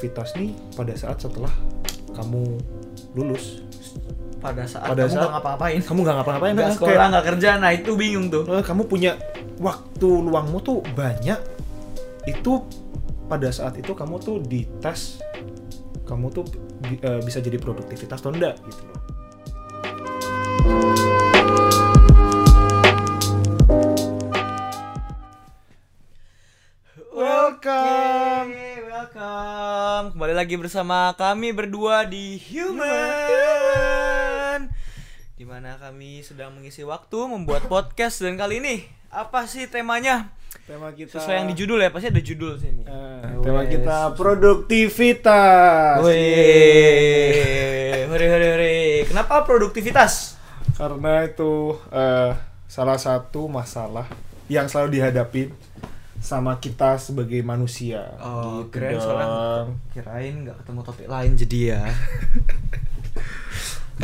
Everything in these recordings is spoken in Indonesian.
aktivitas nih pada saat setelah kamu lulus. Pada saat kamu gak ngapa-ngapain. Kamu gak ngapa-ngapain. Gak sekolah, gak kerja, nah itu bingung tuh. Kamu punya waktu luangmu tuh banyak. Itu pada saat itu kamu tuh dites, kamu tuh bisa jadi produktivitas atau enggak gitu loh. Welcome. Kembali lagi bersama kami berdua di Human, di mana kami sedang mengisi waktu membuat podcast. Dan kali ini apa sih temanya? Tema kita sesuai yang di judul ya, pasti ada judul sini. Tema kita produktivitas. Hore. Kenapa produktivitas? Karena itu salah satu masalah yang selalu dihadapi sama kita sebagai manusia. Oh, gitu keren dong. Soalnya kirain nggak ketemu topik lain jadi ya.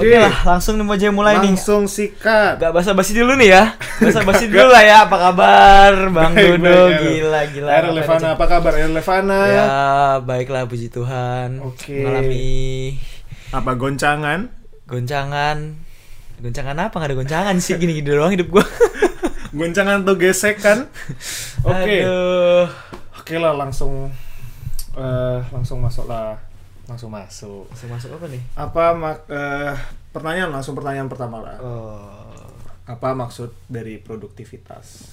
Oke lah, langsung aja mulai nih. Langsung sikat. Gak basa-basi dulu nih ya. Basa-basi dulu lah ya. Apa kabar Bang Dodo? Gila. Erlevana, apa kabar Erlevana? Ya, baiklah puji Tuhan. Oke. Mengalami apa goncangan? Goncangan apa? Gak ada goncangan sih, gini-gini doang hidup gua. Goncangan atau gesekan? Oke. Oke lah, langsung masuklah. Langsung masuk apa nih? Pertanyaan pertama lah. Apa maksud dari produktivitas?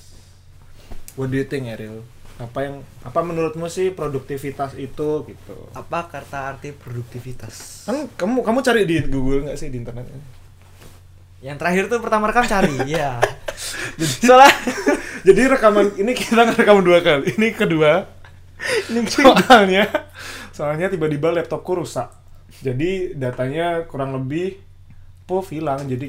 What do you think, Ariel? Apa menurutmu sih produktivitas itu gitu? Apa kata arti produktivitas? Kan kamu cari di Google nggak sih, di internet? Yang terakhir tuh pertama rekam cari, ya. Jadi rekaman ini kita rekam 2 kali. Ini kedua. Ini soalnya tiba-tiba laptopku rusak, jadi datanya kurang lebih hilang. Jadi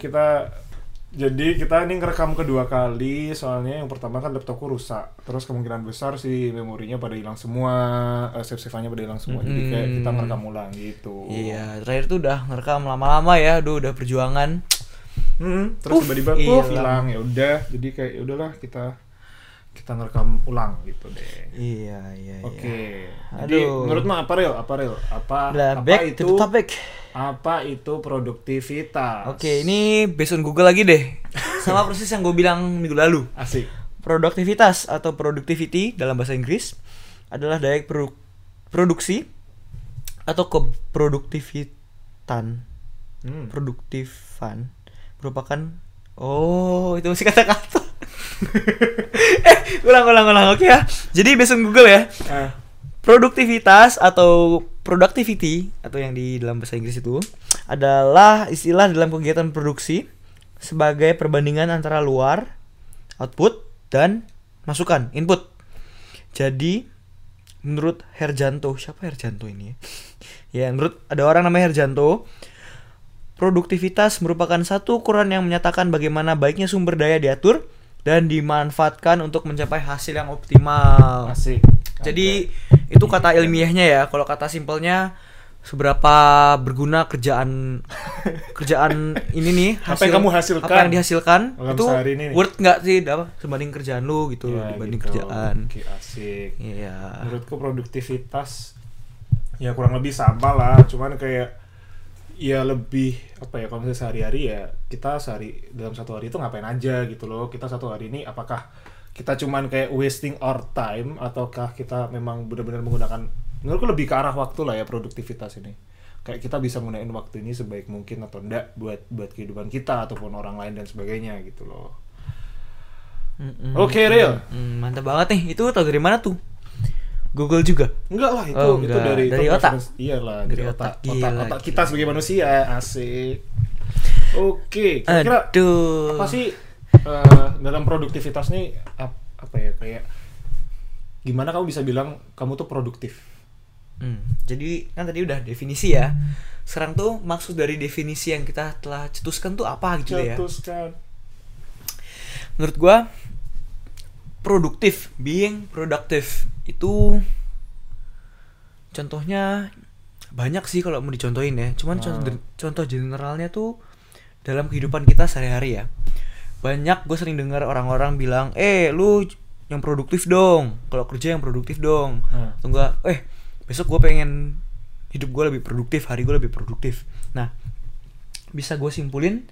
kita ini ngerekam kedua kali, soalnya yang pertama kan laptopku rusak, terus kemungkinan besar si memorinya pada hilang semua, save-saveannya pada hilang semua. Jadi kayak kita ngerekam ulang gitu. Iya, terakhir tuh udah ngerekam lama-lama ya, aduh udah perjuangan. Terus tiba-tiba hilang, ya udah. Jadi kayak ya udahlah kita ngerekam ulang gitu deh. Iya. Oke. Jadi menurut mah apa real? Apa itu produktivitas? Oke, ini based on Google lagi deh. Sama persis yang gue bilang minggu lalu. Asik. Produktivitas atau productivity dalam bahasa Inggris adalah daya produksi atau keproduktivitan. Produktifan merupakan itu masih kata-kata. ulang oke ya. Jadi based on Google ya. Produktivitas atau productivity atau yang di dalam bahasa Inggris itu adalah istilah dalam kegiatan produksi sebagai perbandingan antara luar output dan masukan input. Jadi menurut Herjanto, siapa Herjanto ini ya? Ya, menurut ada orang namanya Herjanto, produktivitas merupakan satu ukuran yang menyatakan bagaimana baiknya sumber daya diatur dan dimanfaatkan untuk mencapai hasil yang optimal. Asik. Jadi itu kata ilmiahnya ya. Kalau kata simpelnya, seberapa berguna kerjaan ini nih, hasil apa yang dihasilkan itu worth nggak sih sebanding kerjaan lu gitu ya, dibanding gitu. Kerjaan. Oke, asik. Iya. Menurutku produktivitas ya kurang lebih sama lah, cuman kayak ya lebih apa ya, kalau misalnya sehari-hari ya kita dalam satu hari itu ngapain aja gitu loh. Kita satu hari ini apakah kita cuman kayak wasting our time ataukah kita memang benar-benar menggunakan. Menurutku lebih ke arah waktu lah ya produktivitas ini. Kayak kita bisa menggunakan waktu ini sebaik mungkin atau enggak buat kehidupan kita ataupun orang lain dan sebagainya gitu loh. Oke, Real. Mantap banget nih. Itu tau dari mana tuh? Google juga? Enggak lah, itu dari otak. Iyalah, dari otak kita sebagai manusia. Asik. Oke, kira-kira apa sih dalam produktivitas nih apa ya, kayak gimana kamu bisa bilang kamu tuh produktif? Jadi kan tadi udah definisi ya. Sekarang tuh maksud dari definisi yang kita telah cetuskan tuh apa gitu ya? Cetuskan. Menurut gua produktif, being productive itu contohnya banyak sih kalau mau dicontohin ya. Cuman contoh generalnya tuh dalam kehidupan kita sehari-hari ya. Banyak gue sering dengar orang-orang bilang, lu yang produktif dong. Kalau kerja yang produktif dong. Atau enggak, besok gue pengen hidup gue lebih produktif, hari gue lebih produktif. Nah, bisa gue simpulin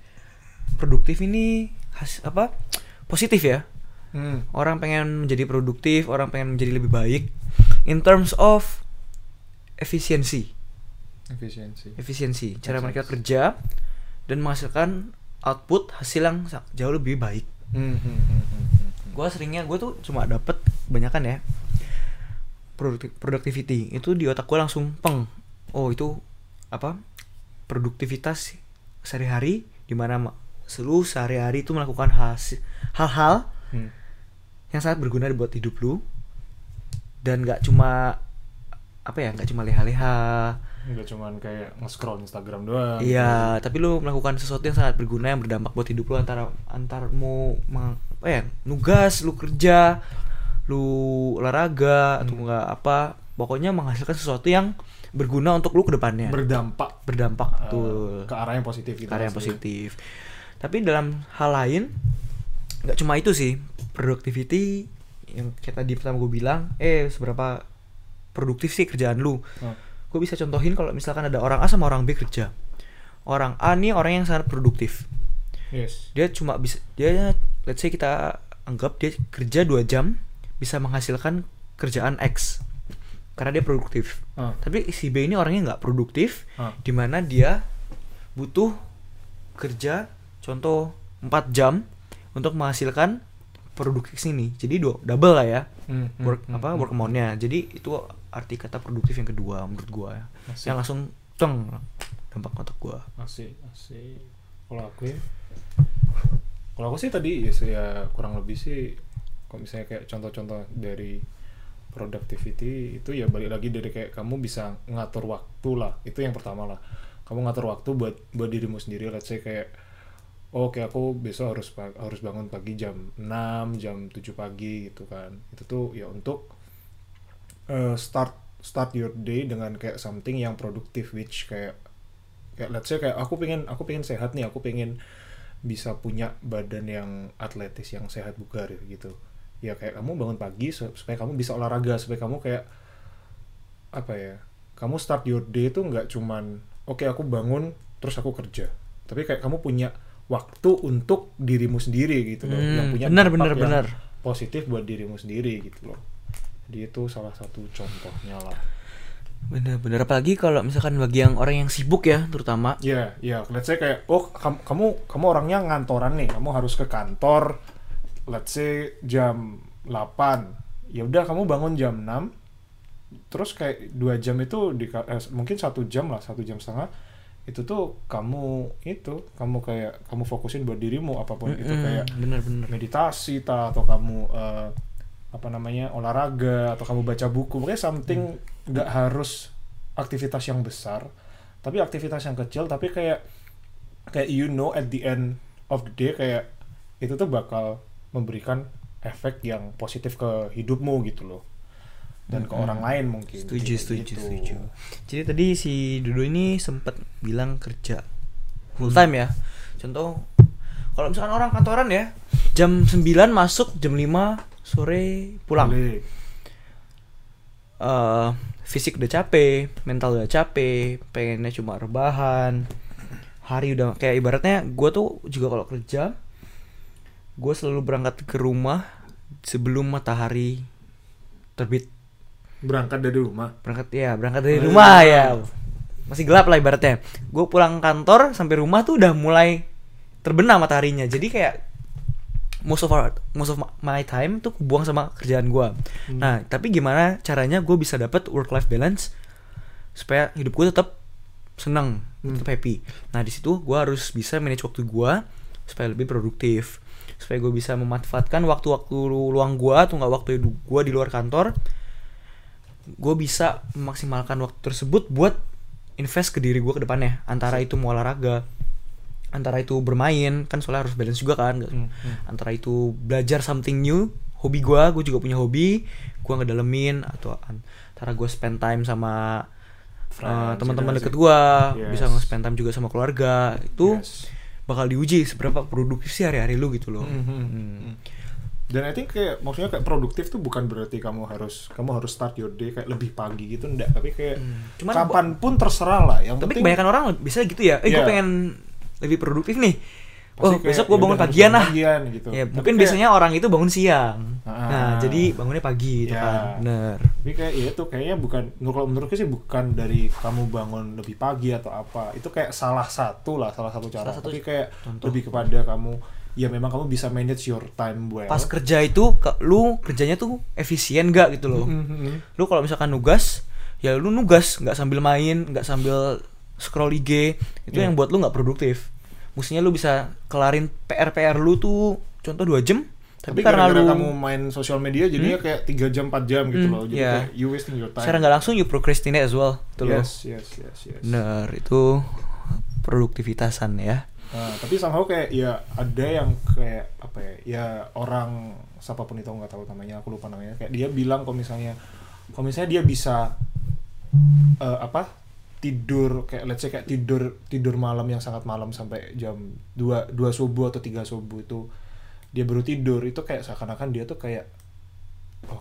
produktif ini positif ya. Orang pengen menjadi produktif, orang pengen menjadi lebih baik in terms of efisiensi cara mereka kerja dan menghasilkan output, hasil yang jauh lebih baik. Gue tuh cuma dapet kebanyakan ya productivity itu di otak gue langsung produktivitas sehari-hari, dimana lu sehari-hari itu melakukan hal-hal yang sangat berguna buat hidup lu, dan gak cuma leha-leha, gak cuma kayak nge-scroll Instagram doang. Iya, tapi lu melakukan sesuatu yang sangat berguna, yang berdampak buat hidup lu, antar mau nugas, lu kerja, lu olahraga atau enggak apa, pokoknya menghasilkan sesuatu yang berguna untuk lu ke depannya. Berdampak tuh ke arah yang positif gitu. Tapi dalam hal lain enggak cuma itu sih. Productivity yang kayak tadi pertama gue bilang, seberapa produktif sih kerjaan lu. Gue bisa contohin kalau misalkan ada orang A sama orang B kerja. Orang A nih orang yang sangat produktif. Yes. Dia let's say kita anggap dia kerja 2 jam bisa menghasilkan kerjaan X karena dia produktif. Tapi si B ini orangnya nggak produktif, dimana dia butuh kerja contoh 4 jam untuk menghasilkan produk X ini. Jadi double lah ya work amount-nya. Jadi itu arti kata produktif yang kedua menurut gue ya. Yang langsung dampak otak gue. Asik. Kalau aku sih tadi ya kurang lebih sih, kalau misalnya kayak contoh-contoh dari productivity itu ya balik lagi dari kayak kamu bisa ngatur waktu lah, itu yang pertama lah. Kamu ngatur waktu buat dirimu sendiri. Let's say kayak aku besok harus bangun pagi jam 6, jam 7 pagi gitu kan. Itu tuh ya untuk start your day dengan kayak something yang produktif, which kayak let's say kayak aku pengen sehat nih, aku pengen bisa punya badan yang atletis, yang sehat bugar gitu. Ya kayak kamu bangun pagi supaya kamu bisa olahraga, supaya kamu kayak kamu start your day tuh nggak cuman aku bangun terus aku kerja, tapi kayak kamu punya waktu untuk dirimu sendiri gitu loh, yang punya benar positif buat dirimu sendiri gitu loh. Jadi itu salah satu contohnya lah. Bener-bener, apalagi kalau misalkan bagi yang orang yang sibuk ya terutama. Iya, let's say kayak kamu orangnya ngantoran nih, kamu harus ke kantor let's say jam 8. Ya udah kamu bangun jam 6. Terus kayak 2 jam itu mungkin 1 jam lah, 1 jam setengah. Itu tuh kamu fokusin buat dirimu apapun itu, kayak bener. Meditasi atau kamu olahraga atau kamu baca buku. Pokoknya something nggak harus aktivitas yang besar, tapi aktivitas yang kecil, tapi kayak at the end of the day kayak itu tuh bakal memberikan efek yang positif ke hidupmu gitu loh, dan ke orang lain mungkin. Setuju. Jadi tadi si Dodo ini sempat bilang kerja full time ya. Contoh kalau misalkan orang kantoran ya, jam 9 masuk, jam 5 sore pulang. Fisik udah capek, mental udah capek, pengennya cuma rebahan. Hari udah kayak ibaratnya gue tuh juga kalau kerja, gue selalu berangkat ke rumah sebelum matahari terbit. Berangkat dari rumah ya. Masih gelap lah ibaratnya. Gue pulang kantor sampai rumah tuh udah mulai terbenam mataharinya. Jadi kayak most of my time tuh buang sama kerjaan gue. Nah, tapi gimana caranya gue bisa dapet work-life balance supaya hidup gue tetap seneng, tetap happy. Nah, di situ gue harus bisa manage waktu gue supaya lebih produktif, supaya gue bisa memanfaatkan waktu-waktu luang gue atau nggak waktu gue di luar kantor. Gue bisa memaksimalkan waktu tersebut buat invest ke diri gue ke depannya. Antara itu mau olahraga, antara itu bermain, kan soalnya harus balance juga kan. Antara itu belajar something new, hobi gue juga punya hobi, gue ngedalemin, atau antara gue spend time sama teman-teman deket gue, bisa nge-spend time juga sama keluarga. Itu bakal diuji seberapa produktif sih hari-hari lu gitu loh. Dan I think kayak maksudnya kayak produktif tuh bukan berarti kamu harus start your day kayak lebih pagi gitu, enggak, tapi kayak kapan pun terserah lah. Yang tapi penting, kebanyakan orang bisa gitu ya, gue pengen lebih produktif nih. Pasti besok gue bangun pagian lah. Gitu. Ya, mungkin kayak, biasanya orang itu bangun siang. Nah, jadi bangunnya pagi gitu kan. Bener. Tapi kayak ya itu kayaknya bukan, kalau menurutku sih bukan dari kamu bangun lebih pagi atau apa. Itu kayak salah satu cara. Tapi kayak contoh, lebih kepada kamu, ya memang kamu bisa manage your time well. Pas kerja itu, lu kerjanya tuh efisien gak gitu loh. Lu kalau misalkan nugas, ya lu nugas, gak sambil main, gak sambil scroll IG. Itu yang buat lu gak produktif. Mestinya lu bisa kelarin PR-PR lu tuh contoh 2 jam. Tapi karena lu kamu main sosial media jadinya kayak 3 jam, 4 jam gitu loh. Jadi kayak you wasting your time. Secara gak langsung you procrastinate as well gitu. Yes. Bener, itu produktivitasan ya. Nah, tapi somehow kayak ya ada yang kayak apa ya orang siapapun itu nggak tahu namanya, aku lupa namanya, kayak dia bilang kalau misalnya dia bisa tidur kayak let's say kayak tidur malam yang sangat malam sampai jam 2 subuh atau 3 subuh itu dia baru tidur, itu kayak seakan-akan dia tuh kayak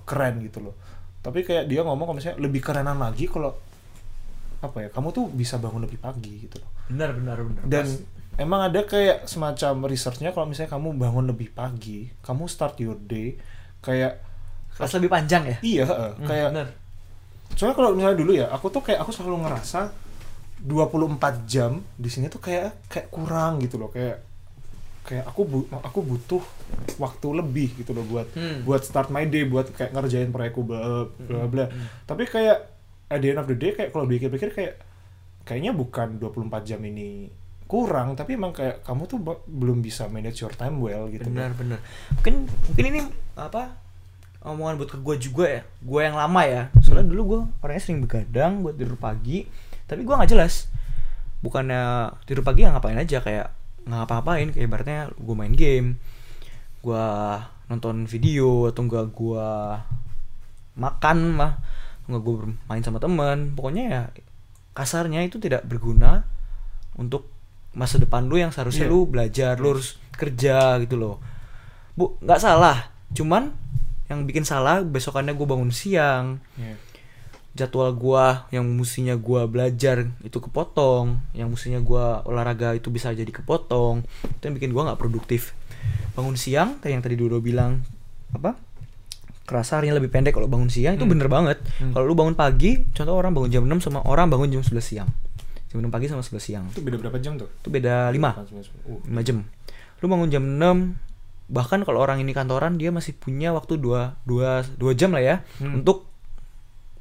keren gitu loh. Tapi kayak dia ngomong kalau misalnya lebih kerenan lagi kalau kamu tuh bisa bangun lebih pagi gitu loh. Benar. Dan emang ada kayak semacam researchnya kalau misalnya kamu bangun lebih pagi, kamu start your day kayak kelas lebih panjang ya? Iya, kayak bener. Soalnya kalau misalnya dulu ya, aku selalu ngerasa 24 jam di sini tuh kayak kurang gitu loh, kayak aku butuh waktu lebih gitu loh buat start my day, buat kayak ngerjain proyekku bla bla. Tapi kayak at the end of the day kayak kalau pikir-pikir kayaknya bukan 24 jam ini kurang, tapi emang kayak kamu tuh belum bisa manage your time well gitu. Benar. Mungkin ini omongan buat ke gue juga ya, gue yang lama ya. Soalnya dulu gue orangnya sering begadang, gue tidur pagi, tapi gue nggak jelas. Bukannya tidur pagi ya ngapain aja, kayak nggak ngapa-ngapain, kayak ibaratnya gue main game, gue nonton video, atau enggak gue makan mah, enggak gue bermain sama temen. Pokoknya ya kasarnya itu tidak berguna untuk masa depan lu yang seharusnya lu belajar, lu harus kerja gitu loh. Bu, gak salah, cuman yang bikin salah besokannya gue bangun siang, jadwal gue yang mestinya gue belajar itu kepotong, yang mestinya gue olahraga itu bisa jadi kepotong. Itu yang bikin gue gak produktif. Bangun siang, kayak yang tadi Dodo bilang kerasa harinya lebih pendek kalau bangun siang, itu bener banget. Kalau lu bangun pagi, contoh orang bangun jam 6 sama orang bangun jam 11 siang, jam 6 pagi sama 11 siang. Itu beda berapa jam tuh? Itu beda 5 jam. Lu bangun jam 6, bahkan kalau orang ini kantoran dia masih punya waktu 2 jam lah ya untuk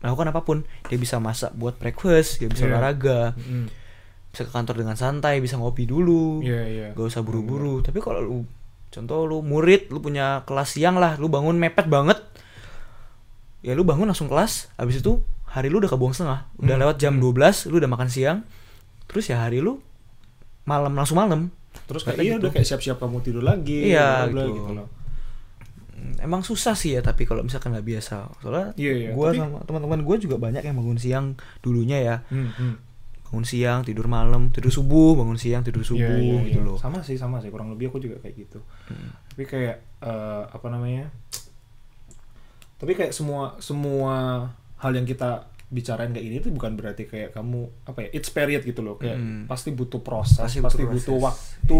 melakukan apapun. Dia bisa masak buat breakfast, dia bisa olahraga, bisa ke kantor dengan santai, bisa ngopi dulu, gak usah buru-buru. Tapi kalau lu, contoh lu murid, lu punya kelas siang lah, lu bangun mepet banget, ya lu bangun langsung kelas, habis itu hari lu udah kebuang setengah, udah lewat jam 12, lu udah makan siang, terus ya hari lu langsung malam. Terus kayak iya gitu. Udah kayak siap-siap kamu tidur lagi, iya gitu loh. Emang susah sih ya, tapi kalau misalkan nggak biasa, soalnya gua sama teman-teman gua juga banyak yang bangun siang dulunya ya, bangun siang tidur malam, tidur subuh, bangun siang tidur subuh gitu loh. Sama sih, kurang lebih aku juga kayak gitu. Tapi kayak tapi kayak semua hal yang kita bicarain kayak ini tuh bukan berarti kayak kamu it's period gitu loh, kayak pasti butuh proses, pasti butuh waktu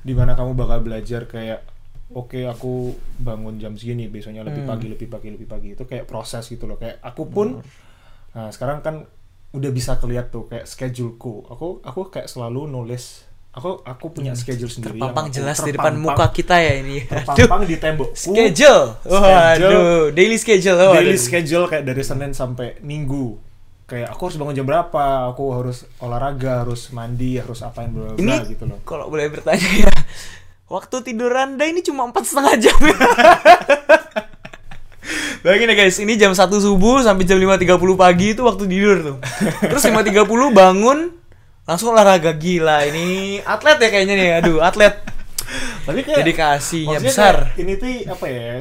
dimana kamu bakal belajar kayak oke, aku bangun jam segini, besoknya lebih pagi, itu kayak proses gitu loh. Kayak aku pun nah sekarang kan udah bisa kelihatan tuh kayak scheduleku, aku kayak selalu nulis, aku punya schedule sendiri, terpampang jelas di depan muka kita ya ini. Terpampang di tembok. Schedule. Daily schedule. Schedule kayak dari Senin sampai Minggu. Kayak aku harus bangun jam berapa, aku harus olahraga, harus mandi, harus apain bla gitu loh. Kalau boleh bertanya ya, waktu tidur Anda ini cuma 4,5 jam. Bayangin ya guys, ini jam 1 subuh sampai jam 5.30 pagi itu waktu tidur tuh. Terus 5.30 bangun langsung olahraga, gila ini atlet ya kayaknya nih, atlet. Tapi kayak dedikasinya besar. Kayak ini tuh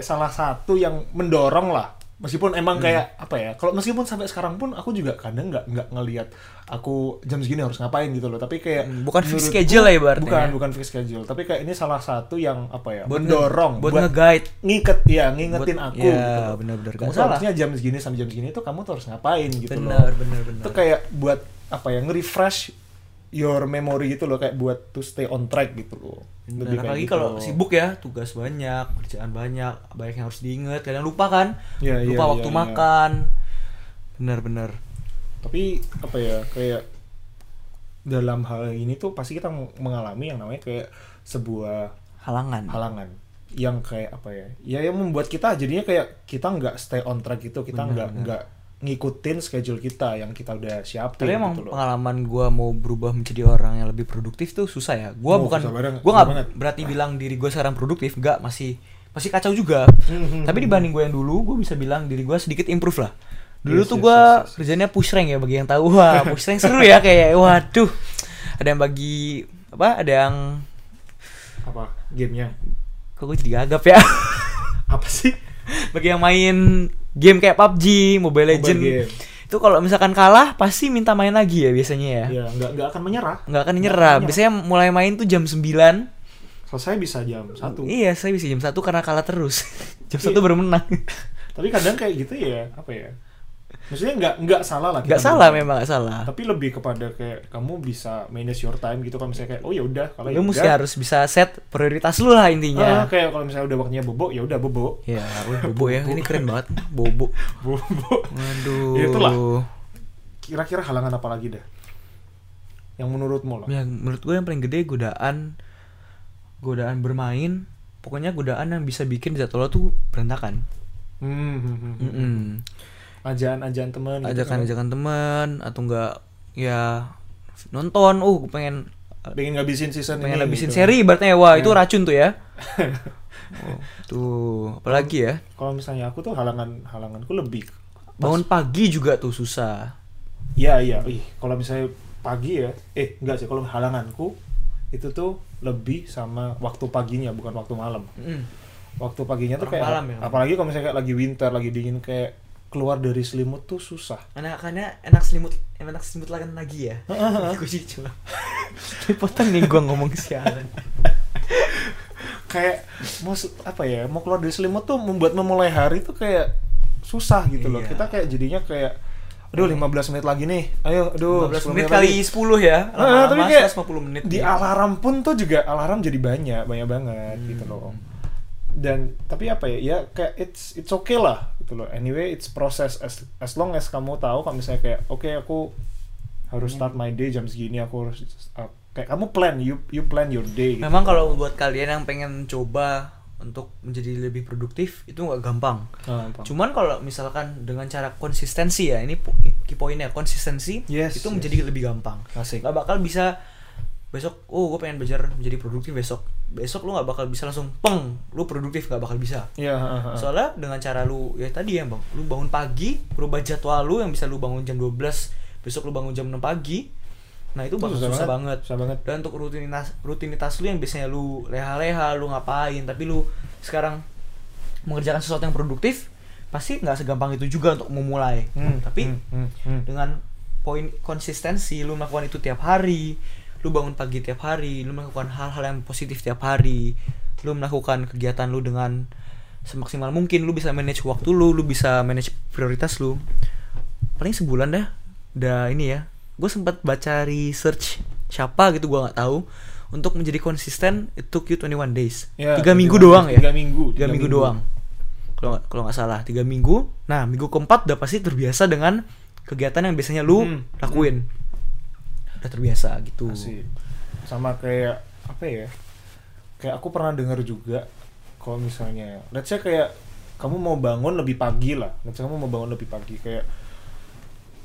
salah satu yang mendorong lah Meskipun emang kayak apa ya, kalau meskipun sampai sekarang pun aku juga kadang nggak ngelihat aku jam segini harus ngapain gitu loh, tapi kayak bukan fix schedule ya berarti. Bukan fix schedule, tapi kayak ini salah satu yang apa ya, mendorong buat nge-guide, ngingetin buat, aku. Iya, gitu. Benar-benar. Harusnya jam segini sampai jam segini tuh kamu tuh harus ngapain gitu loh. Benar. Itu kayak buat apa ya, nge-refresh your memory gitu loh, kayak buat to stay on track gitu loh. Lebih lagi gitu. Kalau sibuk ya, tugas banyak, kerjaan banyak yang harus diinget, kadang lupa kan, lupa waktu makan. Benar-benar. Tapi apa ya, kayak dalam hal ini tuh pasti kita mengalami yang namanya kayak sebuah halangan yang kayak apa ya, ya yang membuat kita jadinya kayak kita nggak stay on track gitu, kita nggak ngikutin schedule kita yang kita udah siapin. Tapi emang gitu pengalaman gue mau berubah menjadi orang yang lebih produktif tuh susah ya. Gue bukan berarti bilang diri gue sekarang produktif, enggak, masih kacau juga. Tapi dibanding gue yang dulu, gue bisa bilang diri gue sedikit improve lah. Dulu tuh gue kerjanya push rank ya, bagi yang tahu. Wah, push rank seru ya, kayak waduh. Ada yang bagi apa? Ada yang apa? Game-nya. Kok gue jadi gagap ya? Apa sih? Bagi yang main game kayak PUBG, Mobile Legends, itu kalau misalkan kalah pasti minta main lagi ya biasanya ya. Iya, nggak akan menyerah. Nggak akan menyerah. Biasanya mulai main tuh jam 9. Selesai bisa jam 1. Iya, saya bisa jam 1 karena kalah terus. Jam 1 baru menang. Tapi kadang kayak gitu ya, apa ya? Maksudnya nggak salah lah. Nggak salah, memang nggak salah. Tapi lebih kepada kayak kamu bisa manage your time gitu kan, misalnya kayak oh ya udah kalau lu mesti harus bisa set prioritas lu lah intinya. Kayak kalau misalnya udah waktunya bobo ya udah bobo. Iya, bobo ya. Ini keren banget, bobo. Waduh. Ya, itulah. Kira-kira halangan apa lagi dah? Yang menurutmu lah. Ya, menurut gue yang paling gede godaan bermain, pokoknya godaan yang bisa bikin jadwal tuh berantakan. Ajakan teman atau enggak ya nonton, pengen ngabisin season ini, pengen ngabisin gitu. Seri ibaratnya, wah itu racun tuh ya. Tuh apalagi ya, kalau misalnya aku tuh halanganku lebih bangun pagi juga tuh susah. Iya kalau misalnya pagi ya enggak sih, kalau halanganku itu tuh lebih sama waktu paginya, bukan waktu malam. Waktu paginya tuh orang kayak malam, ya. Apalagi kalau misalnya kayak lagi winter, lagi dingin, kayak keluar dari selimut tuh susah. Karena enak selimut lagan lagi ya. Gue sih cuma repotan nih gue ngomong sialan. Kayak mau keluar dari selimut tuh membuat memulai hari tuh kayak susah gitu loh. Kita kayak jadinya kayak aduh 15 menit lagi nih. Ayo 15 menit kali 10 ya. Tapi kayak 50 menit. Di alarm pun tuh juga alarm jadi banyak banget gitu loh. Dan tapi kayak it's okay lah gitu loh, anyway it's process, as long as kamu tahu kalau misalnya kayak okay, aku harus start my day jam segini, aku harus kayak kamu plan, you plan your day. Memang gitu. Kalau buat kalian yang pengen coba untuk menjadi lebih produktif itu nggak gampang. Cuman kalau misalkan dengan cara konsistensi ya, ini key point-nya konsistensi, itu menjadi lebih gampang. Nggak bakal bisa besok, gue pengen belajar menjadi produktif besok lu nggak bakal bisa langsung lu produktif, nggak bakal bisa. Soalnya dengan cara lu ya tadi ya bang, lu bangun pagi, berubah jadwal lu yang bisa lu bangun jam 12, besok lu bangun jam 6 pagi, nah itu bakal susah banget. Dan untuk rutinitas lu yang biasanya lu leha-leha lu ngapain, tapi lu sekarang mengerjakan sesuatu yang produktif pasti nggak segampang itu juga untuk memulai. Tapi dengan poin konsistensi, lu melakukan itu tiap hari, lu bangun pagi tiap hari, lu melakukan hal-hal yang positif tiap hari, lu melakukan kegiatan lu dengan semaksimal mungkin, lu bisa manage waktu lu bisa manage prioritas lu. Paling sebulan dah, ini ya, gue sempat baca research siapa gitu gue nggak tahu, untuk menjadi konsisten it took you 21 days, 3 minggu doang kalau nggak salah 3 minggu. Nah minggu keempat udah pasti terbiasa dengan kegiatan yang biasanya lu lakuin. Udah terbiasa gitu. Asik. Sama kayak kayak aku pernah dengar juga kalau misalnya let's say kayak kamu mau bangun lebih pagi lah, kayak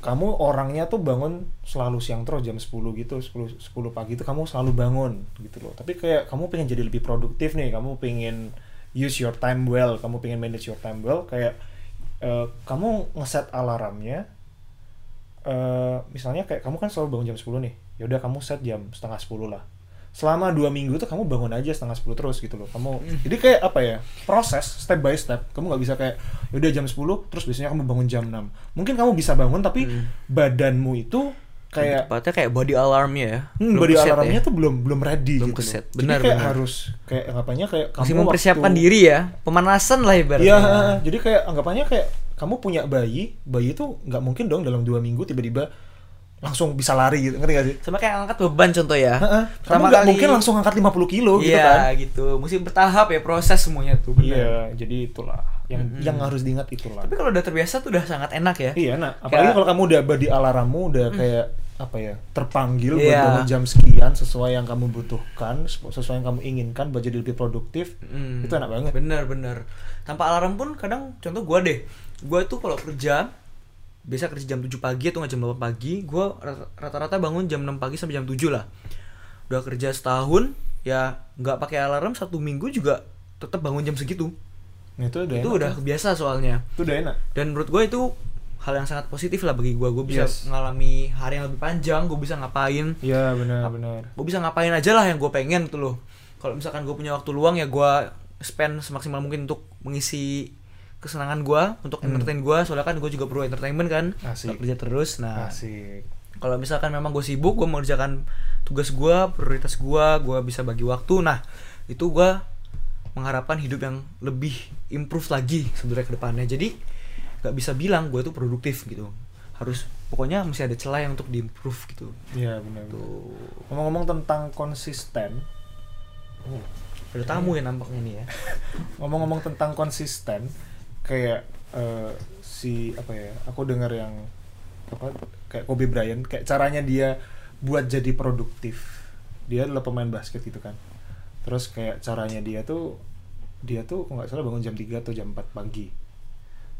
kamu orangnya tuh bangun selalu siang terus jam 10 gitu, 10 pagi itu kamu selalu bangun gitu loh. Tapi kayak kamu pengen jadi lebih produktif nih, kamu pengen use your time well, kamu pengen manage your time well, kayak kamu ngeset alarmnya. Misalnya kayak kamu kan selalu bangun jam 10 nih, yaudah kamu set jam setengah 10 lah. selama 2 minggu tuh kamu bangun aja 10:30 terus gitu loh. Kamu jadi kayak apa ya, proses step by step. Kamu nggak bisa kayak yaudah jam 10 terus biasanya kamu bangun jam 6. Mungkin kamu bisa bangun tapi badanmu itu kayak tepatnya kayak body alarmnya ya. Body alarmnya ya, tuh belum ready, belum gitu. Keset. Benar, jadi kayak benar. Harus kayak anggapannya kayak kamu masih mempersiapkan diri ya. Pemanasan lah ibaratnya. Iya, jadi kayak anggapannya kayak kamu punya bayi tuh nggak mungkin dong dalam 2 minggu tiba-tiba langsung bisa lari gitu, ngerti gak sih? Sama kayak angkat beban contoh ya. Pertama kamu nggak mungkin langsung angkat 50 kilo gitu kan? Iya gitu, mesti bertahap ya proses semuanya tuh. Iya, jadi itulah yang harus diingat itulah. Tapi kalau udah terbiasa tuh udah sangat enak ya. Iya, nah apalagi kalau kamu udah body alarmmu udah kayak apa ya, terpanggil buat bangun jam sekian sesuai yang kamu butuhkan, sesuai yang kamu inginkan buat jadi lebih produktif. Itu enak banget. Bener. Tanpa alarm pun kadang contoh gue tuh kalau kerja biasa kerja jam 7 pagi atau nggak jam 8 pagi, gue rata-rata bangun jam 6 pagi sampai jam 7 lah. Udah kerja setahun, ya nggak pakai alarm 1 minggu juga tetap bangun jam segitu. Itu udah kebiasa soalnya. Itu udah enak. Dan menurut gue itu hal yang sangat positif lah bagi gue. Gue bisa mengalami hari yang lebih panjang, gue bisa ngapain. Iya benar. Gue bisa ngapain aja lah yang gue pengen gitu loh. Kalau misalkan gue punya waktu luang ya gue spend semaksimal mungkin untuk mengisi kesenangan gue, untuk entertain gue, soalnya kan gue juga perlu entertainment kan. Asik. Kerja terus. Nah, kalau misalkan memang gue sibuk, gue mengerjakan tugas gue, prioritas gue bisa bagi waktu. Nah, itu gue mengharapkan hidup yang lebih improve lagi sebenarnya ke depannya. Jadi nggak bisa bilang gue tuh produktif gitu. Harus pokoknya mesti ada celah yang untuk diimprove gitu. Iya benar. Ngomong-ngomong tentang konsisten. Ada tamu ya nampaknya nih ya. Ngomong-ngomong tentang konsisten. Kayak aku dengar yang kayak Kobe Bryant, kayak caranya dia buat jadi produktif. Dia adalah pemain basket gitu kan. Terus kayak caranya dia tuh nggak salah bangun jam 3 atau jam 4 pagi.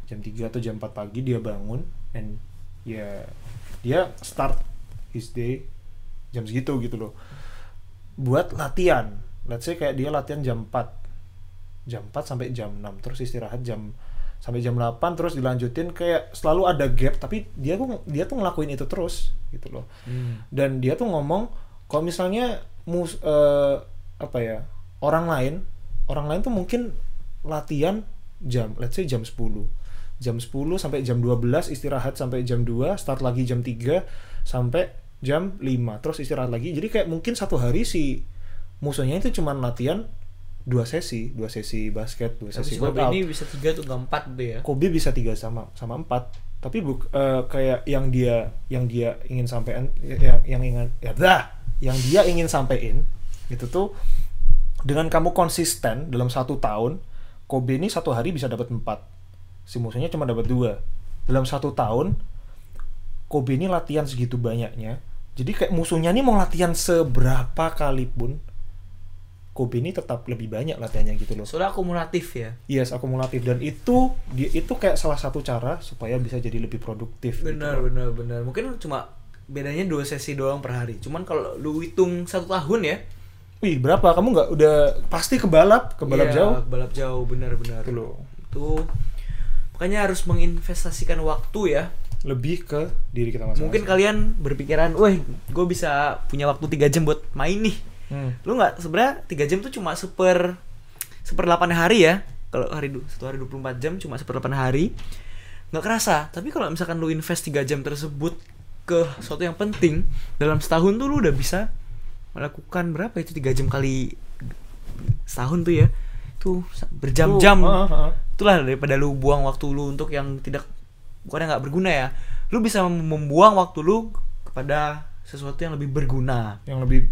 Jam 3 atau jam 4 pagi dia bangun and ya dia start his day jam segitu gitu loh. Buat latihan. Let's say kayak dia latihan jam 4 sampai jam 6 terus istirahat sampai jam 8 terus dilanjutin, kayak selalu ada gap tapi dia tuh ngelakuin itu terus gitu loh. Dan dia tuh ngomong kalau misalnya orang lain tuh mungkin latihan let's say jam 10. Jam 10 sampai jam 12 istirahat sampai jam 2, start lagi jam 3 sampai jam 5 terus istirahat lagi. Jadi kayak mungkin satu hari si musuhnya itu cuman latihan 2 sesi basket, 2 sesi workout. Kobe ini bisa 3 tuh, gak 4 tuh ya. Kobe bisa 3 sama 4. Tapi kayak yang dia ingin sampein, yang dia ingin sampein gitu tuh, dengan kamu konsisten dalam 1 tahun, Kobe ini 1 hari bisa dapat 4. Si musuhnya cuma dapat 2. Dalam 1 tahun Kobe ini latihan segitu banyaknya. Jadi kayak musuhnya ini mau latihan seberapa kali pun Kobe ini tetap lebih banyak latihannya gitu loh. Soalnya akumulatif ya. Yes, akumulatif. Dan itu kayak salah satu cara supaya bisa jadi lebih produktif. Benar. Mungkin cuma bedanya 2 sesi doang per hari. Cuman kalau lu hitung 1 tahun ya. Wih, berapa? Kamu nggak udah pasti ke balap jauh? Iya, balap jauh, benar. Itu makanya harus menginvestasikan waktu ya. Lebih ke diri kita masing-masing. Mungkin kalian berpikiran, weh, gue bisa punya waktu 3 jam buat main nih. Lu nggak, sebenarnya 3 jam tuh cuma seper 8 hari ya. Kalau satu hari 24 jam cuma seper 8 hari nggak kerasa. Tapi kalau misalkan lu invest 3 jam tersebut ke sesuatu yang penting, dalam setahun tuh lu udah bisa melakukan berapa itu 3 jam kali setahun tuh ya, tuh berjam-jam. Itulah daripada lu buang waktu lu untuk yang nggak berguna ya. Lu bisa membuang waktu lu kepada sesuatu yang lebih berguna, yang lebih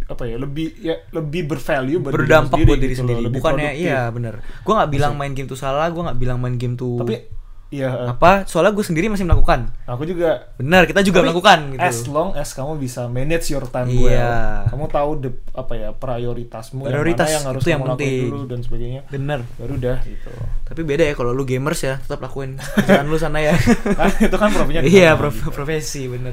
lebih bervalue, berdampak buat diri sendiri. Bukannya produktif. Iya benar. Gue nggak bilang main game tuh salah, gue nggak bilang main game tuh. Tapi iya apa? Soalnya gue sendiri masih melakukan. Aku juga. Benar, kita juga melakukan. Gitu. As long as kamu bisa manage your time well, kamu tahu prioritasmu, prioritas yang mana yang harus kamu lakuin dulu dan sebagainya. Benar. Baru dah gitu. Tapi beda ya kalau lu gamers ya, tetap lakuin kerjaan lu sana ya. Nah, itu kan profesinya. Iya, profesi benar.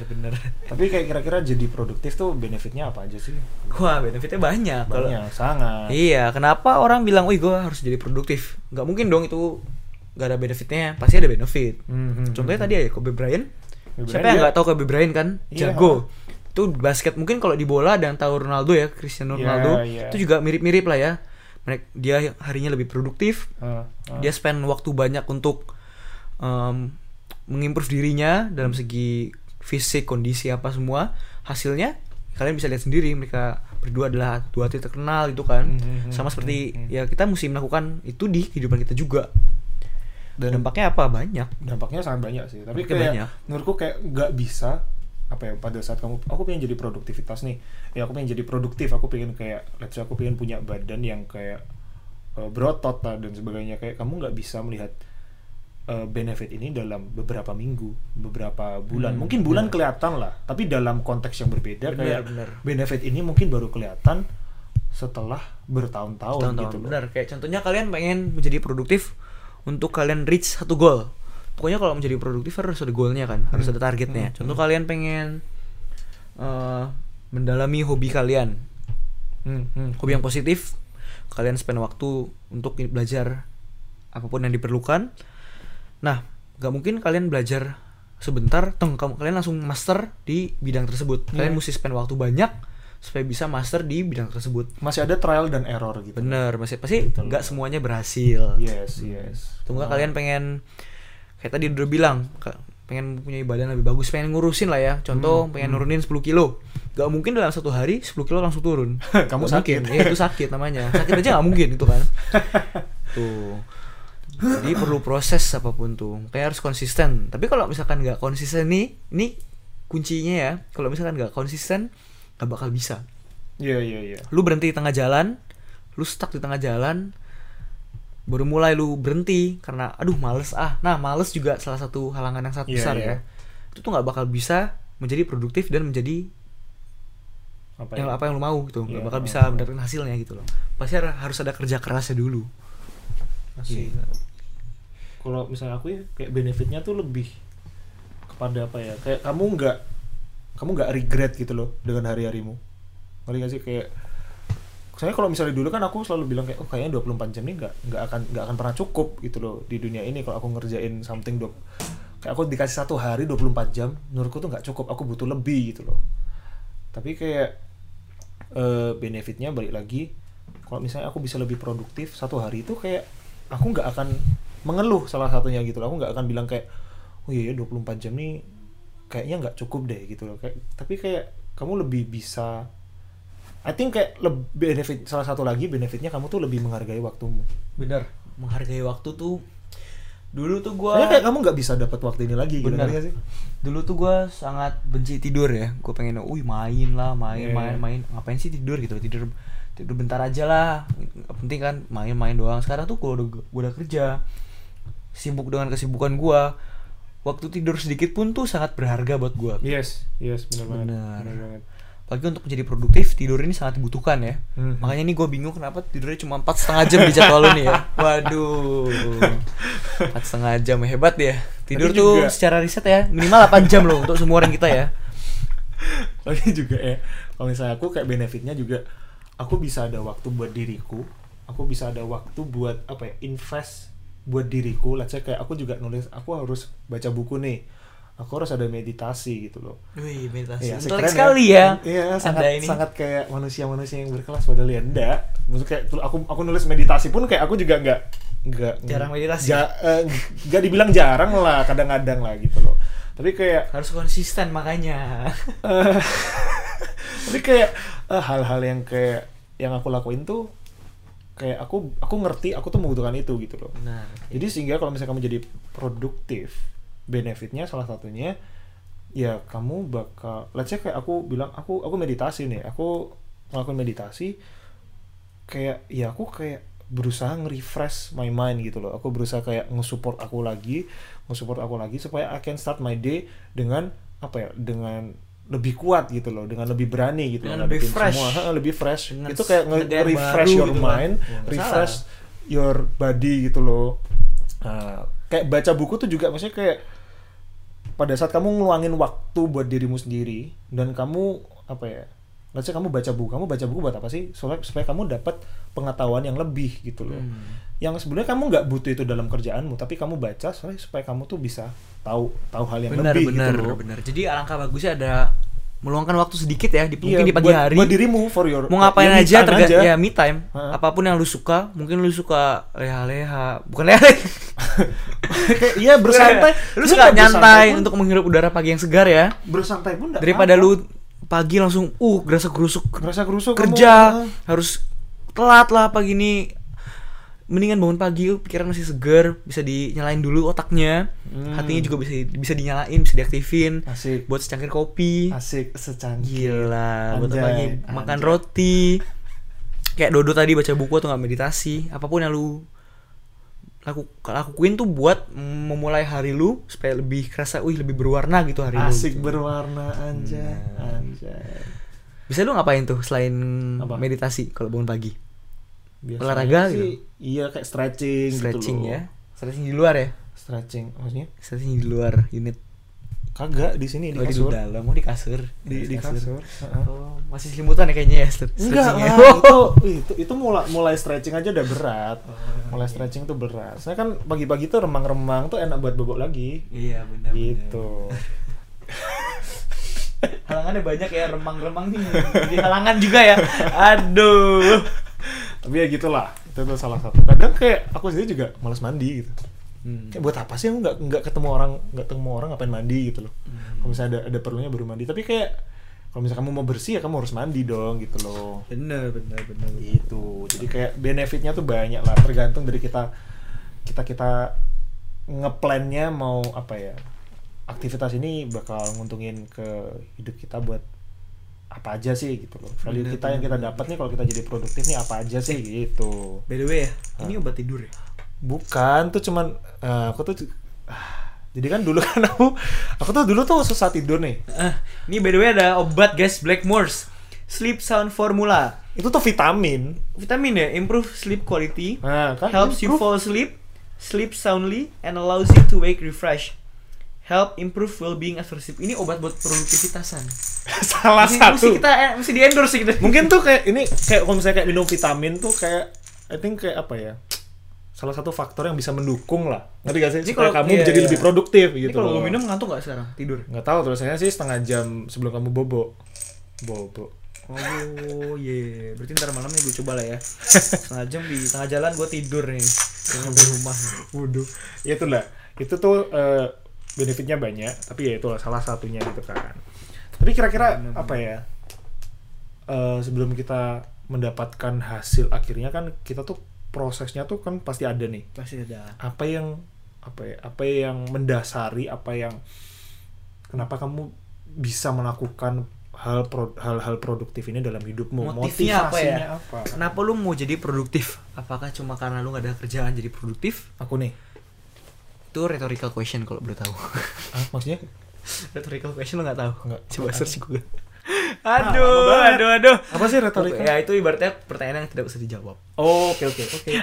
Tapi kayak kira-kira jadi produktif tuh benefitnya apa aja sih? Wah, benefitnya banyak. Banyak, sangat. Iya, kenapa orang bilang, "Wih, gue harus jadi produktif." Gak mungkin dong itu. Gak ada benefitnya, pasti ada benefit. Contohnya tadi ya Kobe Bryant. Siapa yang nggak tahu Kobe Bryant kan? Jago. Itu Itu basket mungkin kalau di bola ada yang tahu Ronaldo ya, Cristiano Ronaldo. Itu juga mirip-mirip lah ya. Dia harinya lebih produktif. Dia spend waktu banyak untuk mengimprove dirinya dalam segi fisik, kondisi apa semua. Hasilnya kalian bisa lihat sendiri, mereka berdua adalah dua atlet terkenal itu kan. Sama seperti ya kita mesti melakukan itu di kehidupan kita juga. Dan dampaknya apa? Banyak. Dampaknya sangat banyak sih. Tapi kayak menurutku kayak nggak bisa apa ya, pada saat kamu aku pengen jadi produktivitas nih. Ya aku pengen jadi produktif, aku pengen kayak let's say aku pengen punya badan yang kayak berotot lah, dan sebagainya. Kayak kamu nggak bisa melihat benefit ini dalam beberapa minggu, beberapa bulan, mungkin bulan kelihatan lah, tapi dalam konteks yang berbeda. Benefit ini mungkin baru kelihatan setelah bertahun-tahun gitu. Benar, kayak contohnya kalian pengen menjadi produktif untuk kalian reach satu goal. Pokoknya kalau menjadi produktif harus ada goalnya kan, harus ada targetnya. Contoh kalian pengen mendalami hobi kalian, hobi yang positif, kalian spend waktu untuk belajar apapun yang diperlukan. Nah, gak mungkin kalian belajar sebentar, kalian langsung master di bidang tersebut. Kalian mesti spend waktu banyak supaya bisa master di bidang tersebut. Masih ada trial dan error gitu. Bener, masih pasti gak semuanya berhasil. Yes. Tunggu kalian pengen, kayak tadi udah bilang, pengen punya badan lebih bagus, pengen ngurusin lah ya. Contoh, pengen nurunin 10 kilo. Gak mungkin dalam satu hari 10 kilo langsung turun. Kamu gak sakit. Mungkin. Itu sakit namanya. Sakit aja gak mungkin itu kan. Tuh. Jadi perlu proses apapun tuh, kayak harus konsisten. Tapi kalau misalkan nggak konsisten nih, ini kuncinya ya. Kalau misalkan nggak konsisten, nggak bakal bisa. Iya. Lu berhenti di tengah jalan, lu stuck di tengah jalan, baru mulai lu berhenti karena aduh males ah. Nah males juga salah satu halangan yang sangat besar ya. Itu tuh nggak bakal bisa menjadi produktif dan menjadi apa yang lu mau gitu. Nggak bakal bisa mendapatkan hasilnya gitu loh. Pasti harus ada kerja kerasnya dulu. Kalau misalnya aku ya kayak benefitnya tuh lebih kepada apa ya, kayak kamu nggak regret gitu loh dengan hari-harimu. Ngerti nggak sih? Kayak soalnya kalau misalnya dulu kan aku selalu bilang kayak oh kayaknya 24 jam ini nggak akan pernah cukup gitu loh di dunia ini. Kalau aku ngerjain something kayak aku dikasih satu hari 24 jam menurutku tuh nggak cukup, aku butuh lebih gitu loh. Tapi kayak benefitnya balik lagi, kalau misalnya aku bisa lebih produktif satu hari itu kayak aku nggak akan mengeluh salah satunya gitu loh. Aku nggak akan bilang kayak oh iya 24 jam nih kayaknya nggak cukup deh gitu loh. Tapi kayak kamu lebih bisa, I think kayak benefit, salah satu lagi benefitnya kamu tuh lebih menghargai waktumu. Bener, menghargai waktu tuh dulu tuh gue kayak kamu nggak bisa dapat waktu ini lagi gitu kan sih. Dulu tuh gue sangat benci tidur ya. Gue pengen main ngapain sih tidur gitu loh, tidur bentar aja lah, penting kan main-main doang. Sekarang tuh gue udah kerja, sibuk dengan kesibukan gue, waktu tidur sedikit pun tuh sangat berharga buat gue. Yes, benar banget. Apalagi untuk menjadi produktif, tidur ini sangat dibutuhkan ya. Makanya nih gue bingung kenapa tidurnya cuma 4,5 jam di jadwal lu nih ya. Waduh, 4,5 jam hebat ya. Tidur tapi tuh juga, secara riset ya minimal 8 jam loh untuk semua orang kita ya. Tapi juga ya, kalau misalnya aku kayak benefitnya juga, aku bisa ada waktu buat diriku, aku bisa ada waktu buat invest buat diriku. Let's say kayak aku juga nulis, aku harus baca buku nih, aku harus ada meditasi gitu loh. Wih, meditasi ya, keren sekali ya. Iya, sangat kayak manusia-manusia yang berkelas pada Lianda. Maksudnya kayak aku nulis meditasi pun kayak aku juga nggak jarang meditasi. Nggak dibilang jarang lah, kadang-kadang lah gitu loh. Tapi kayak harus konsisten makanya. Tapi kayak hal-hal yang kayak yang aku lakuin tuh kayak aku ngerti aku tuh membutuhkan itu gitu loh. Nah, jadi sehingga kalau misalnya kamu jadi produktif, benefitnya salah satunya ya kamu bakal, let's say kayak aku bilang aku meditasi nih, aku ngelakuin meditasi kayak ya aku kayak berusaha nge-refresh my mind gitu loh. Aku berusaha kayak nge-support aku lagi supaya I can start my day dengan dengan lebih kuat gitu loh, dengan lebih berani gitu loh, lebih fresh semua. Lebih fresh dengan itu kayak nge-refresh your gitu mind kan. Refresh your body gitu loh. Kayak baca buku tuh juga maksudnya kayak pada saat kamu ngeluangin waktu buat dirimu sendiri dan kamu maksudnya kamu baca buku buat apa sih? Supaya kamu dapat pengetahuan yang lebih gitu loh. Yang sebenarnya kamu nggak butuh itu dalam kerjaanmu, tapi kamu baca supaya kamu tuh bisa tahu hal yang lebih gitu loh. Benar. Jadi alangkah bagusnya ada meluangkan waktu sedikit ya, mungkin di pagi hari. Buat dirimu, for your mau ngapain aja, ya me time. Apapun yang lu suka, mungkin lu suka leha-leha, bukan leha-leha. Iya, bersantai. Lu suka nyantai untuk menghirup udara pagi yang segar ya. Bersantai pun enggak. Daripada lu pagi langsung gerasa gerusuk kerja, harus telat lah pagi ini. Mendingan bangun pagi, pikiran masih segar, bisa dinyalain dulu otaknya, hatinya juga bisa dinyalain, bisa diaktifin. Asik. Buat secangkir kopi. Asik, secangkir. Gila. Buat pagi makan roti. Kayak Dodo tadi baca buku atau nggak meditasi, apapun yang lu lakuin tuh buat memulai hari lu supaya lebih kerasa, lebih berwarna gitu hari lu. Asik gitu. Berwarna anjay. Anjay. Bisa lu ngapain tuh selain meditasi kalau bangun pagi? Biasanya olahraga sih, gitu. Iya kayak stretching gitu ya. Stretching di luar ya? Stretching maksudnya? Stretching di luar unit. Kagak di sini di kasur. Di dalam, di kasur. Di kasur. Oh, masih selimutan ya kayaknya ya stretching. Enggak, itu mulai stretching aja udah berat. Mulai stretching tuh berat. Saya kan pagi-pagi tuh remang-remang tuh enak buat bobok lagi. Iya, benar. Gitu. Halangannya banyak ya, remang-remang nih. Jadi halangan juga ya. Aduh. Tapi ya gitulah, itu tuh salah satu. Kadang kayak aku sendiri juga malas mandi gitu. Kayak buat apa sih aku nggak ketemu orang ngapain mandi gitu loh. Kalau misalnya ada perlunya baru mandi. Tapi kayak kalau misalnya kamu mau bersih ya kamu harus mandi dong gitu loh. Bener. Itu. Jadi kayak benefitnya tuh banyak lah. Tergantung dari kita ngeplannya mau apa ya. Aktivitas ini bakal nguntungin ke hidup kita buat apa aja sih gitu loh. Value kita yang kita dapat nih kalau kita jadi produktif nih apa aja sih gitu. By the way ya, ini obat tidur ya? Bukan, tuh cuman jadi kan dulu kan aku tuh dulu tuh susah tidur nih. Ini by the way ada obat guys, Blackmores Sleep Sound Formula. Itu tuh vitamin ya, improve sleep quality, kan? Helps you fall asleep, sleep soundly, and allows you to wake refreshed. Help improve well-being after sleep. Ini obat buat produktivitasan. Salah satu. Mesti di endorse gitu. Mungkin tuh kayak ini kayak kalau misalnya kayak minum vitamin tuh kayak I think kayak apa ya? Salah satu faktor yang bisa mendukung lah. Ngerti gak sih? Supaya kamu jadi lebih produktif gitu. Ini kalau lu minum ngantuk gak sekarang? Tidur? Gak tahu, tulisannya sih setengah jam sebelum kamu bobo. Oh yeah, berarti ntar malamnya gue coba lah ya. Setengah jam di tengah jalan gue tidur nih. Di rumah. Waduh. Ya itulah. Itu tuh benefitnya banyak, tapi ya itulah salah satunya gitu kan. Tapi kira-kira apa ya, sebelum kita mendapatkan hasil akhirnya kan kita tuh prosesnya tuh kan pasti ada nih. Pasti ada. Apa yang mendasari, kenapa kamu bisa melakukan hal-hal produktif ini dalam hidupmu? Motivasinya apa? Kenapa lu mau jadi produktif? Apakah cuma karena lu nggak ada kerjaan jadi produktif? Aku nih. Itu rhetorical question kalau belum tahu. Maksudnya? Rhetorical question lo nggak tahu? Nggak. Coba search Google. Aduh. Apa sih rhetorical? Ya itu ibaratnya pertanyaan yang tidak bisa dijawab. Oh, oke.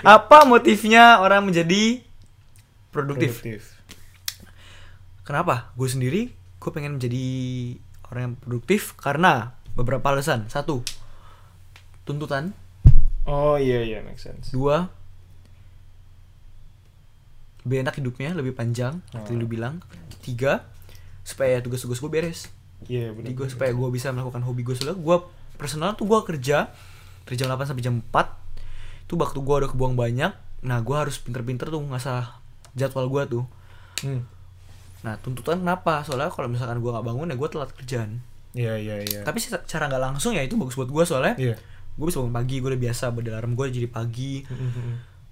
Apa motifnya orang menjadi produktif? Kenapa? Gue sendiri, gue pengen menjadi orang yang produktif karena beberapa alasan. 1, tuntutan. Oh iya, make sense. 2, lebih enak hidupnya, lebih panjang, seperti lu bilang. 3, supaya tugas-tugas gue beres. Iya, benar. 3, supaya gue bisa melakukan hobi gue. Soalnya gue personal tuh gue kerja dari jam 8 sampai jam 4. Itu waktu gue udah kebuang banyak. Nah, gue harus pinter-pinter tuh ngasah jadwal gue tuh. Nah, tuntutan kenapa? Soalnya kalau misalkan gue nggak bangun ya gue telat kerjaan. Iya. Tapi secara nggak langsung ya itu bagus buat gue soalnya. Iya. Gue bisa bangun pagi, gue udah biasa berdalaram gue jadi pagi.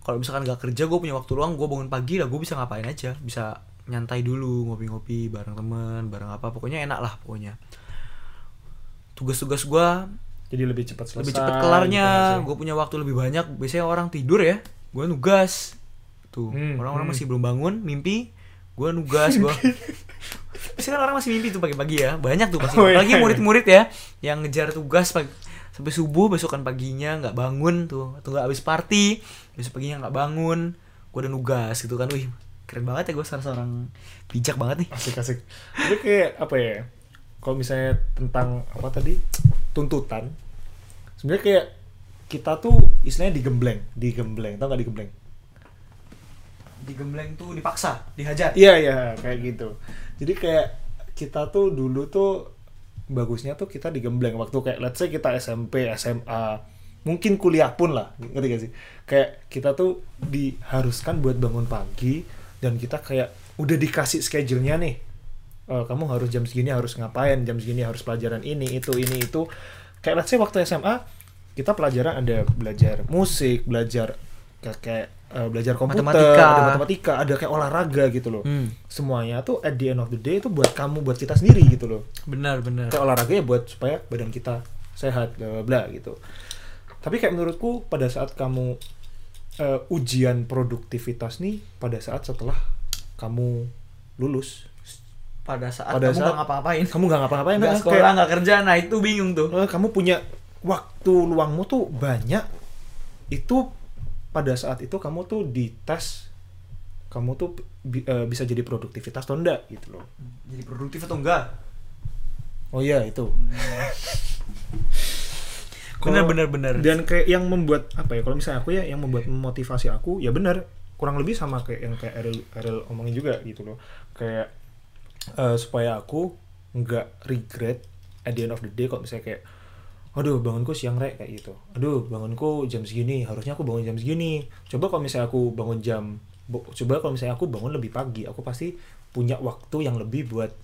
Kalau misalkan gak kerja, gue punya waktu luang, gue bangun pagi lah, gue bisa ngapain aja. Bisa nyantai dulu, ngopi-ngopi, bareng temen, bareng apa, pokoknya enak lah pokoknya. Tugas-tugas gue jadi lebih cepat selesai. Lebih cepat kelarnya, gue punya waktu lebih banyak. Biasanya orang tidur ya, gue nugas. Tuh, orang-orang masih belum bangun, mimpi, gue nugas. Biasanya orang masih mimpi tuh pagi-pagi ya, banyak tuh pasti. Apalagi murid-murid ya, yang ngejar tugas sampai subuh, besokan paginya nggak bangun tuh, atau nggak habis party besok paginya nggak bangun, gue udah nugas gitu kan. Wih keren banget ya, gue seorang bijak banget nih. Asik Jadi kayak apa ya, kalau misalnya tentang apa tadi tuntutan, sebenarnya kayak kita tuh istilahnya digembleng, tau nggak digembleng tuh dipaksa, dihajar. Iya kayak gitu. Jadi kayak kita tuh dulu tuh bagusnya tuh kita digembleng waktu kayak let's say kita SMP, SMA, mungkin kuliah pun lah, ngerti gak sih? Kayak kita tuh diharuskan buat bangun pagi dan kita kayak udah dikasih schedule-nya nih. Kamu harus jam segini harus ngapain, jam segini harus pelajaran ini, itu. Kayak let's say waktu SMA, kita pelajaran ada belajar musik, belajar kayak belajar komputer, matematika, ada kayak olahraga gitu loh. Semuanya tuh at the end of the day itu buat kamu, buat kita sendiri gitu loh. Benar. Kayak olahraga ya buat supaya badan kita sehat, bla bla gitu. Tapi kayak menurutku pada saat kamu ujian produktivitas nih, pada saat setelah kamu lulus, pada saat gak ngapa-ngapain, kamu gak ngapa-ngapain, gak sekolah, gak kerja, nah itu bingung tuh. Kamu punya waktu luangmu tuh banyak, itu pada saat itu kamu tuh dites, kamu tuh bisa jadi produktivitas atau enggak gitu loh. Jadi produktif atau enggak? Oh iya itu. Benar. Dan kayak yang membuat apa ya? Kalau misalnya aku ya, yang membuat memotivasi aku ya benar, kurang lebih sama kayak yang kayak Ariel omongin juga gitu loh. Kayak supaya aku nggak regret at the end of the day kalau misalnya kayak aduh bangunku siang rek kayak gitu, aduh bangunku jam segini, harusnya aku bangun jam segini, coba kalau misalnya aku bangun lebih pagi, aku pasti punya waktu yang lebih buat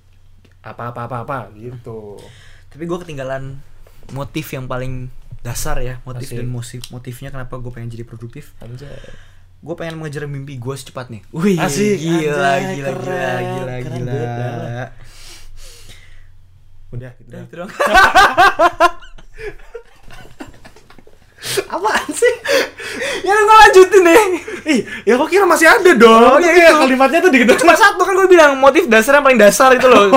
apa gitu. Tapi gue ketinggalan motif yang paling dasar ya, motif. Asik. Dan motifnya kenapa gue pengen jadi produktif. Anjay. Gue pengen mengejar mimpi gue secepat nih. Wih, asik, gila. Udah gitu dong. Apaan sih? Ya gue lanjutin deh. Ih, ya kok kira masih ada dong. Ya, kalimatnya tuh dikit cuma satu kan, gue bilang motif dasar yang paling dasar itu loh.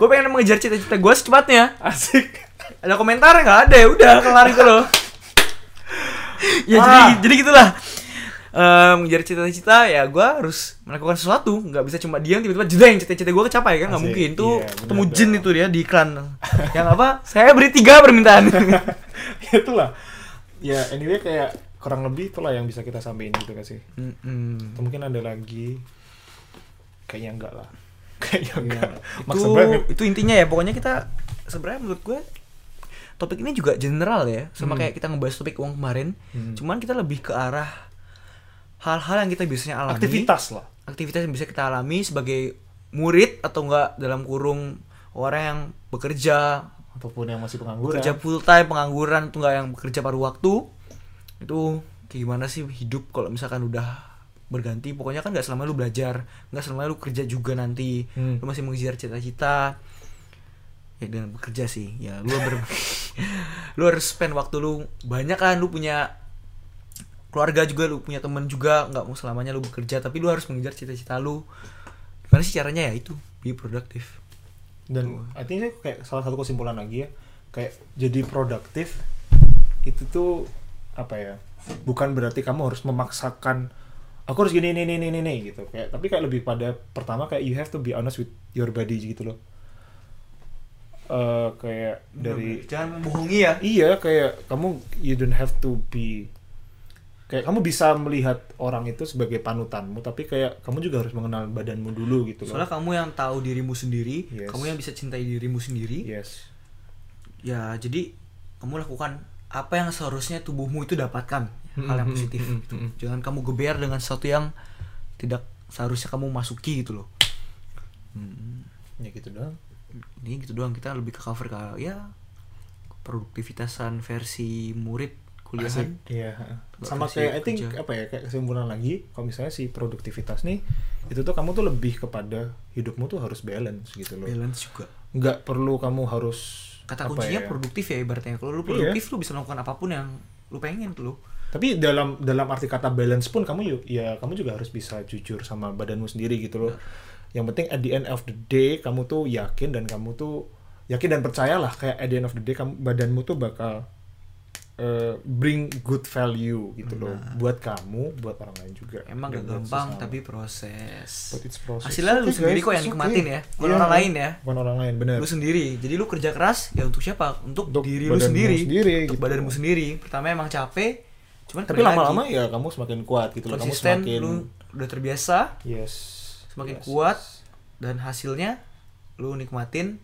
Gue pengen mengejar cita-cita gue secepatnya. Asik. Ada komentar nggak? Ada, ya udah kelar itu loh. Ya jadi gitulah. Mengejar cita-cita ya gue harus melakukan sesuatu, nggak bisa cuma diam tiba-tiba jedeng cita-cita gue kecapai kan, nggak mungkin tuh. Iya, ketemu jin itu dia di iklan yang apa, saya beri 3 permintaan. Itulah ya, anyway kayak kurang lebih itulah yang bisa kita sampein gitu kan sih. Atau mungkin ada lagi, kayaknya enggak lah. Itu intinya ya, pokoknya kita sebenarnya menurut gue topik ini juga general ya, sama kayak kita ngebahas topik uang kemarin. Cuman kita lebih ke arah hal-hal yang kita biasanya alami, aktivitas yang bisa kita alami sebagai murid atau enggak dalam kurung orang yang bekerja ataupun yang masih pengangguran, bekerja full time, pengangguran atau enggak yang bekerja paruh waktu. Itu kayak gimana sih hidup kalau misalkan udah berganti. Pokoknya kan enggak selama lu belajar, enggak selama lu kerja juga nanti. Lu masih mengejar cita-cita. Ya dengan bekerja sih. Ya lu harus spend waktu lu banyak kan, lu punya keluarga juga, lu punya teman juga, nggak mau selamanya lu bekerja, tapi lu harus mengejar cita-cita lu. Gimana sih caranya ya itu, be productive. Dan artinya kayak salah satu kesimpulan lagi ya, kayak jadi produktif itu tuh apa ya? Bukan berarti kamu harus memaksakan aku harus gini ini gitu. Kayak tapi kayak lebih pada pertama kayak you have to be honest with your body gitu loh. Kayak dari jangan bohongi ya. Iya, kayak kamu you don't have to be, kayak kamu bisa melihat orang itu sebagai panutanmu, tapi kayak kamu juga harus mengenal badanmu dulu gitu loh. Soalnya kamu yang tahu dirimu sendiri, yes. Kamu yang bisa cintai dirimu sendiri. Yes. Ya, jadi kamu lakukan apa yang seharusnya tubuhmu itu dapatkan, hal yang positif. Jangan kamu geber dengan sesuatu yang tidak seharusnya kamu masuki gitu loh. Ya gitu doang. Ini gitu doang, kita lebih ke cover ke ya produktivitasan versi murid kuliahan. Iya. Sama kayak I think kerja. Apa ya, kayak kesimpulan lagi kalau misalnya si produktivitas nih itu tuh kamu tuh lebih kepada hidupmu tuh harus balance gitu loh. Balance juga. Enggak perlu kamu harus kata kuncinya ya, produktif ya ibaratnya. Kalau lu produktif lu bisa melakukan apapun yang lu pengen tuh lo. Tapi dalam arti kata balance pun kamu ya kamu juga harus bisa jujur sama badanmu sendiri gitu loh. Yang penting at the end of the day kamu tuh yakin dan percayalah kayak at the end of the day kamu, badanmu tuh bakal bring good value gitu loh, buat kamu, buat orang lain juga. Emang gak gampang tapi proses. Hasilnya lu sendiri kok yang nikmatin ya, bukan orang lain ya. Bukan orang lain, bener. Lu sendiri. Jadi lu kerja keras ya untuk siapa? Untuk diri lu sendiri gitu. Untuk badanmu sendiri. Pertama emang capek, cuman tapi lama-lama ya kamu semakin kuat gitu loh. Kamu semakin lu udah terbiasa. Yes. Semakin kuat dan hasilnya lu nikmatin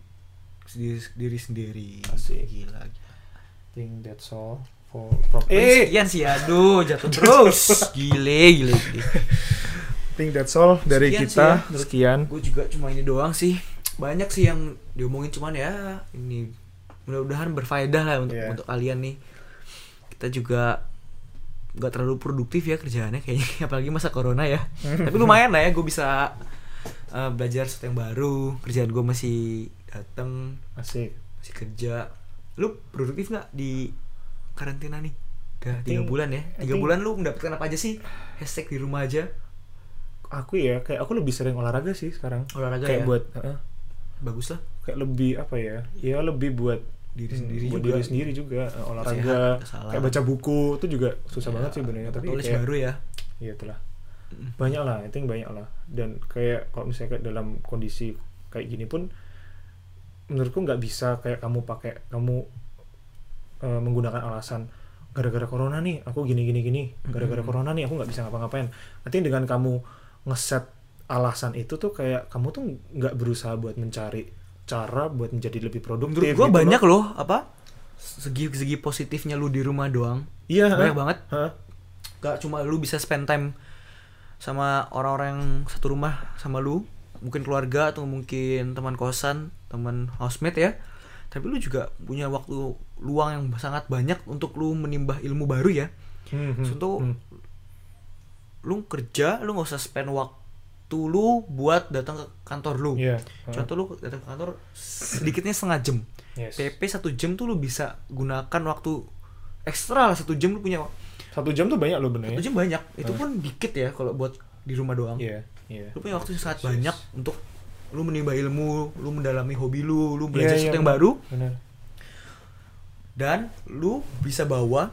diri sendiri. Asik. Gila. Think that's all for problems. Sekian sih, aduh jatuh terus. Gile. Think that's all dari sekian kita. Sih, ya. Sekian. Gue juga cuma ini doang sih. Banyak sih yang diomongin, cuman ya ini mudah-mudahan berfaedah lah untuk kalian nih. Kita juga nggak terlalu produktif ya kerjaannya kayaknya, apalagi masa corona ya. Tapi lumayan lah ya, gue bisa belajar sesuatu yang baru. Kerjaan gue masih dateng, masih kerja. Lu produktif nggak di karantina nih? Udah 3 bulan ya. 3 bulan lu mendapatkan apa aja sih? Hashtag di rumah aja. Aku ya kayak aku lebih sering olahraga sih sekarang. Olahraga kayak ya? Buat bagus lah. Kayak lebih apa ya? Ya lebih buat diri sendiri juga. Olahraga, sehat, kayak baca buku itu juga susah banget sih sebenarnya, tapi tulis kayak, baru ya. Iya itulah. Banyak lah, I think banyak lah. Dan kayak kalau misalnya kayak dalam kondisi kayak gini pun menurutku nggak bisa kayak kamu menggunakan alasan gara-gara corona nih, aku gini. Gara-gara corona nih, aku nggak bisa ngapa-ngapain. I think dengan kamu ngeset alasan itu tuh kayak kamu tuh nggak berusaha buat mencari cara buat menjadi lebih produktif. Menurut gue gitu banyak loh apa segi positifnya lu di rumah doang. Iya. Banyak banget. Gak cuma lu bisa spend time sama orang-orang yang satu rumah sama lu, mungkin keluarga atau mungkin teman kosan, teman housemate ya. Tapi lu juga punya waktu luang yang sangat banyak untuk lu menimba ilmu baru ya. Lu kerja, lu nggak usah spend waktu lu buat datang ke kantor lu. Yeah. Contoh lu datang ke kantor sedikitnya 1/2 jam. Yes. PP 1 jam tuh lu bisa gunakan waktu ekstra lah. 1 jam lu punya. 1 jam tuh banyak lo bener. 1 jam banyak. Itu pun dikit ya kalau buat di rumah doang. Yeah. Lu punya waktu yang sangat banyak untuk lu menimba ilmu, lu mendalami hobi lu, lu belajar sesuatu yang baru. Bener. Dan lu bisa bawa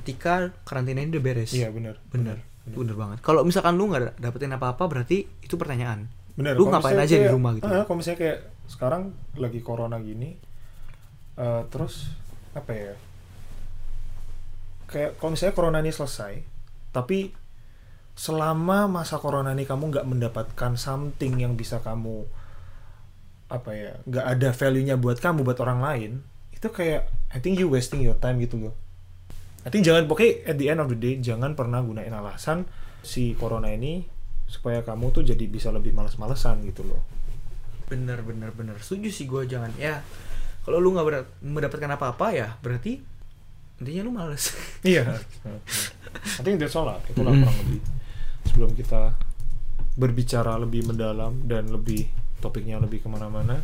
ketika karantina ini udah beres. Iya, bener banget. Kalau misalkan lu nggak dapetin apa-apa berarti itu pertanyaan. Bener. Lu kalo ngapain aja kayak, di rumah gitu? Kalau misalnya kayak sekarang lagi corona gini, terus apa ya? Kayak kalau misalnya corona ini selesai, tapi selama masa corona ini kamu nggak mendapatkan something yang bisa kamu apa ya, nggak ada value-nya buat kamu, buat orang lain, itu kayak I think you wasting your time gitu loh. I think jangan, pokoknya at the end of the day jangan pernah gunain alasan si corona ini supaya kamu tuh jadi bisa lebih malas-malesan gitu loh. Bener. Setuju sih gue, jangan ya. Kalau lu nggak mendapatkan apa-apa ya berarti intinya lu males. Iya. I think that's all lah. Itulah kurang lebih. Sebelum kita berbicara lebih mendalam dan lebih topiknya lebih kemana-mana,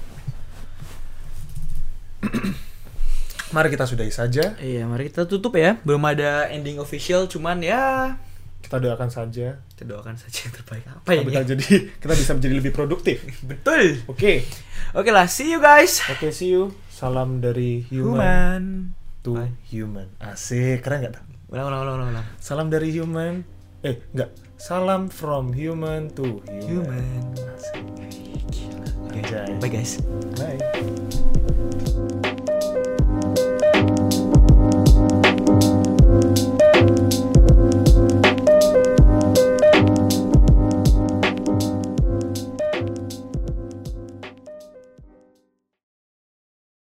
mari kita sudahi saja. Iya, mari kita tutup ya. Belum ada ending official, cuman ya kita doakan saja. Kita doakan saja yang terbaik. Apa ya? Kita bisa menjadi lebih produktif. Betul. Oke lah. See you guys. Oke, see you. Salam dari human to human. Asik, keren nggak? Ulang. Salam dari human. Salam from human to human. Asik. Bye guys. Bye.